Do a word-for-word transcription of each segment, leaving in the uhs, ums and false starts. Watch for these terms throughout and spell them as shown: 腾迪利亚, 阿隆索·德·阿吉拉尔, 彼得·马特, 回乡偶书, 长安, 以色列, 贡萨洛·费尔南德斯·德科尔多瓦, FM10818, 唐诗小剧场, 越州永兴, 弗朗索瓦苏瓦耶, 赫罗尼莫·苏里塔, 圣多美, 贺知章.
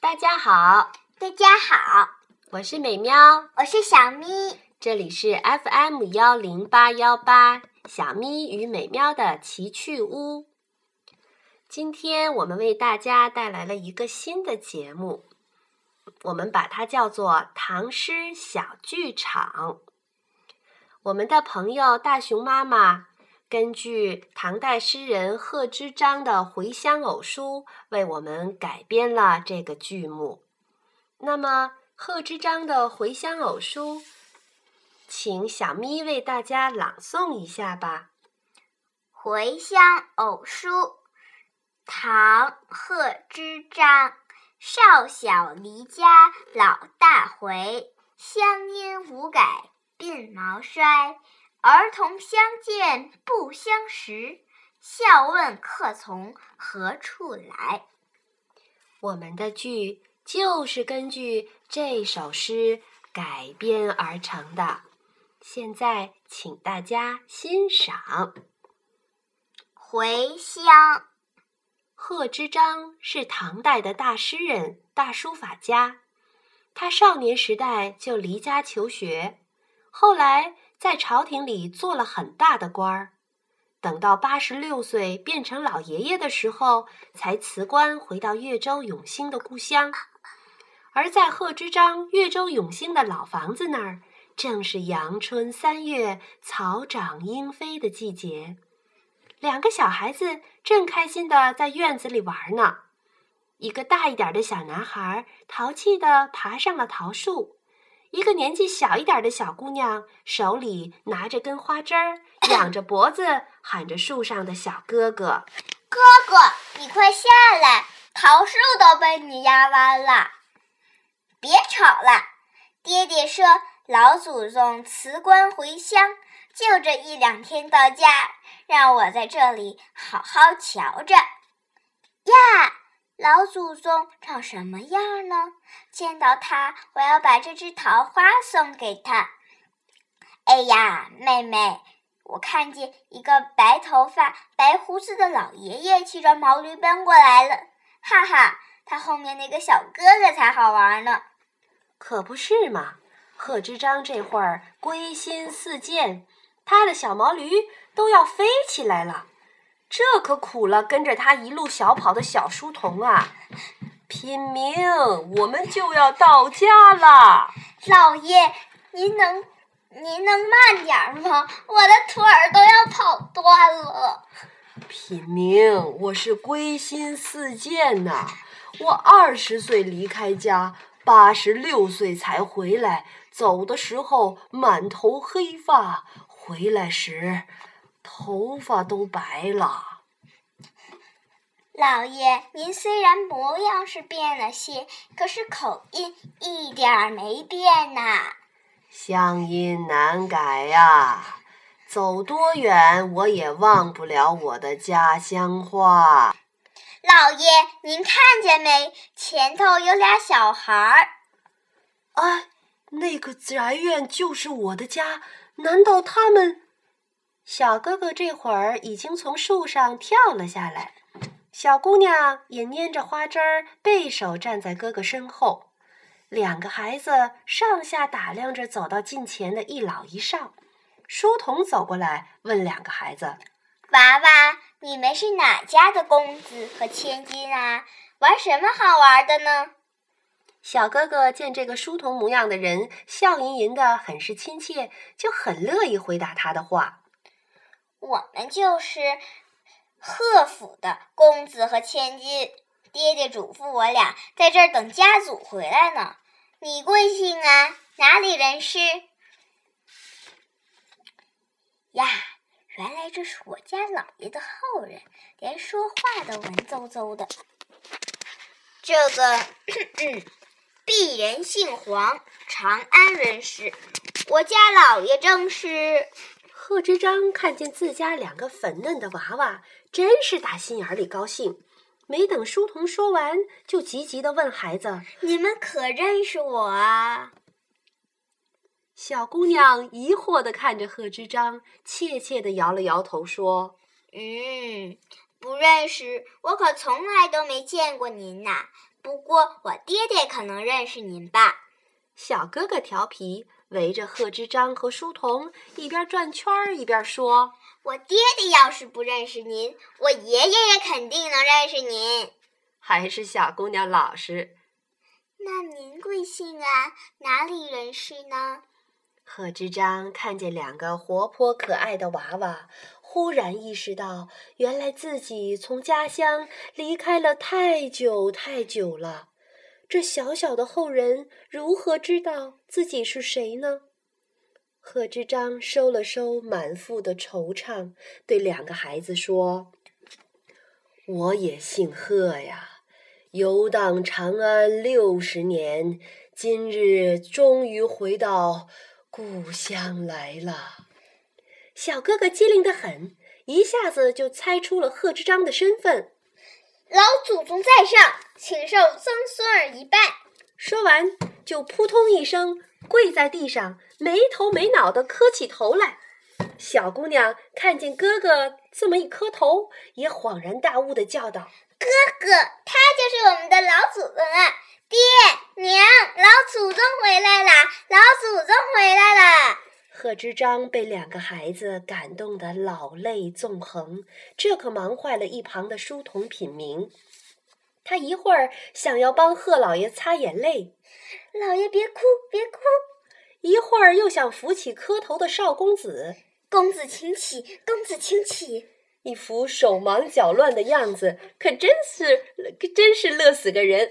大家好，大家好，我是美喵，我是小咪，这里是 F M 一零八一八 小咪与美喵的奇趣屋。今天我们为大家带来了一个新的节目，我们把它叫做唐诗小剧场。我们的朋友大熊妈妈根据唐代诗人贺知章的《回乡偶书》为我们改编了这个剧目。那么贺知章的《回乡偶书》，请小咪为大家朗诵一下吧。《回乡偶书》，唐·贺知章。少小离家老大回，乡音无改鬓毛衰。儿童相见不相识，笑问客从何处来。我们的剧就是根据这首诗改编而成的，现在请大家欣赏。回乡，贺知章是唐代的大诗人、大书法家，他少年时代就离家求学，后来在朝廷里做了很大的官儿，等到八十六岁变成老爷爷的时候，才辞官回到越州永兴的故乡。而在贺知章越州永兴的老房子那儿，正是阳春三月、草长莺飞的季节。两个小孩子正开心地在院子里玩呢，一个大一点的小男孩淘气地爬上了桃树，一个年纪小一点的小姑娘手里拿着根花枝儿，仰着脖子喊着树上的小哥哥：哥哥，你快下来，桃树都被你压弯了。别吵了，爹爹说老祖宗辞官回乡，就这一两天到家，让我在这里好好瞧着呀。老祖宗长什么样呢？见到他，我要把这只桃花送给他。哎呀，妹妹，我看见一个白头发、白胡子的老爷爷骑着毛驴奔过来了，哈哈，他后面那个小哥哥才好玩呢。可不是嘛，贺知章这会儿归心似箭，他的小毛驴都要飞起来了。这可苦了跟着他一路小跑的小书童啊！拼命，我们就要到家了。老爷，您能您能慢点吗？我的腿儿都要跑断了。拼命，我是归心似箭呐、啊！我二十岁离开家，八十六岁才回来。走的时候满头黑发，回来时头发都白了。老爷，您虽然模样是变了些，可是口音一点没变呐、啊。乡音难改呀、啊，走多远我也忘不了我的家乡话。老爷，您看见没？前头有俩小孩儿。啊，那个宅院就是我的家，难道他们……小哥哥这会儿已经从树上跳了下来，小姑娘也拈着花枝儿，背手站在哥哥身后。两个孩子上下打量着走到近前的一老一少。书童走过来问两个孩子：娃娃，你们是哪家的公子和千金啊？玩什么好玩的呢？小哥哥见这个书童模样的人笑吟吟的，很是亲切，就很乐意回答他的话。我们就是贺府的公子和千金，爹爹嘱咐我俩在这儿等家族回来呢。你贵姓啊？哪里人士？呀，原来这是我家老爷的后人，连说话都文绉绉的。这个咳咳鄙人姓黄，长安人士，我家老爷正是……贺知章看见自家两个粉嫩的娃娃，真是打心眼里高兴。没等书童说完，就急急地问孩子：你们可认识我啊？小姑娘疑惑地看着贺知章，怯怯地摇了摇头说：嗯，不认识，我可从来都没见过您呐。不过我爹爹可能认识您吧。”小哥哥调皮，围着贺知章和书童一边转圈儿一边说：“我爹爹要是不认识您，我爷爷也肯定能认识您。”还是小姑娘老实。那您贵姓啊？哪里人士呢？贺知章看见两个活泼可爱的娃娃，忽然意识到，原来自己从家乡离开了太久太久了。这小小的后人如何知道自己是谁呢？贺知章收了收满腹的惆怅，对两个孩子说：“我也姓贺呀，游荡长安六十年，今日终于回到故乡来了。”小哥哥机灵得很，一下子就猜出了贺知章的身份。“老祖宗在上，请受曾孙儿一拜。”说完就扑通一声跪在地上，没头没脑地磕起头来。小姑娘看见哥哥这么一磕头，也恍然大悟地叫道：“哥哥，他就是我们的老祖宗啊！爹娘，老祖宗回来啦！老祖宗回来啦！”贺知章被两个孩子感动得老泪纵横，这可忙坏了一旁的书童品茗。他一会儿想要帮贺老爷擦眼泪，“老爷别哭别哭”，一会儿又想扶起磕头的少公子，“公子请起公子请起”，一副手忙脚乱的样子，可真是可真是乐死个人。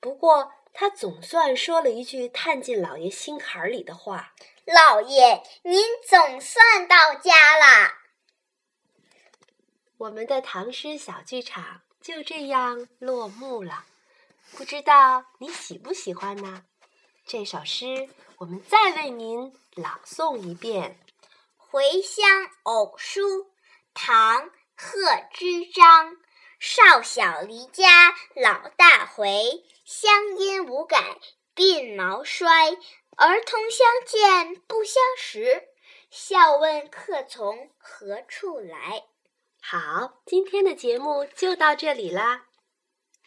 不过他总算说了一句探进老爷心坎里的话：“老爷，您总算到家啦！”我们的唐诗小剧场就这样落幕了，不知道你喜不喜欢呢？这首诗我们再为您朗诵一遍：《回乡偶书》，唐·贺知章。少小离家老大回，乡音无改鬓毛衰。儿童相见不相识，笑问客从何处来。好，今天的节目就到这里啦，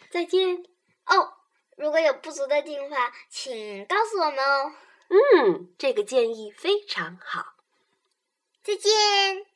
再见哦！如果有不足的地方，请告诉我们哦。嗯，这个建议非常好。再见。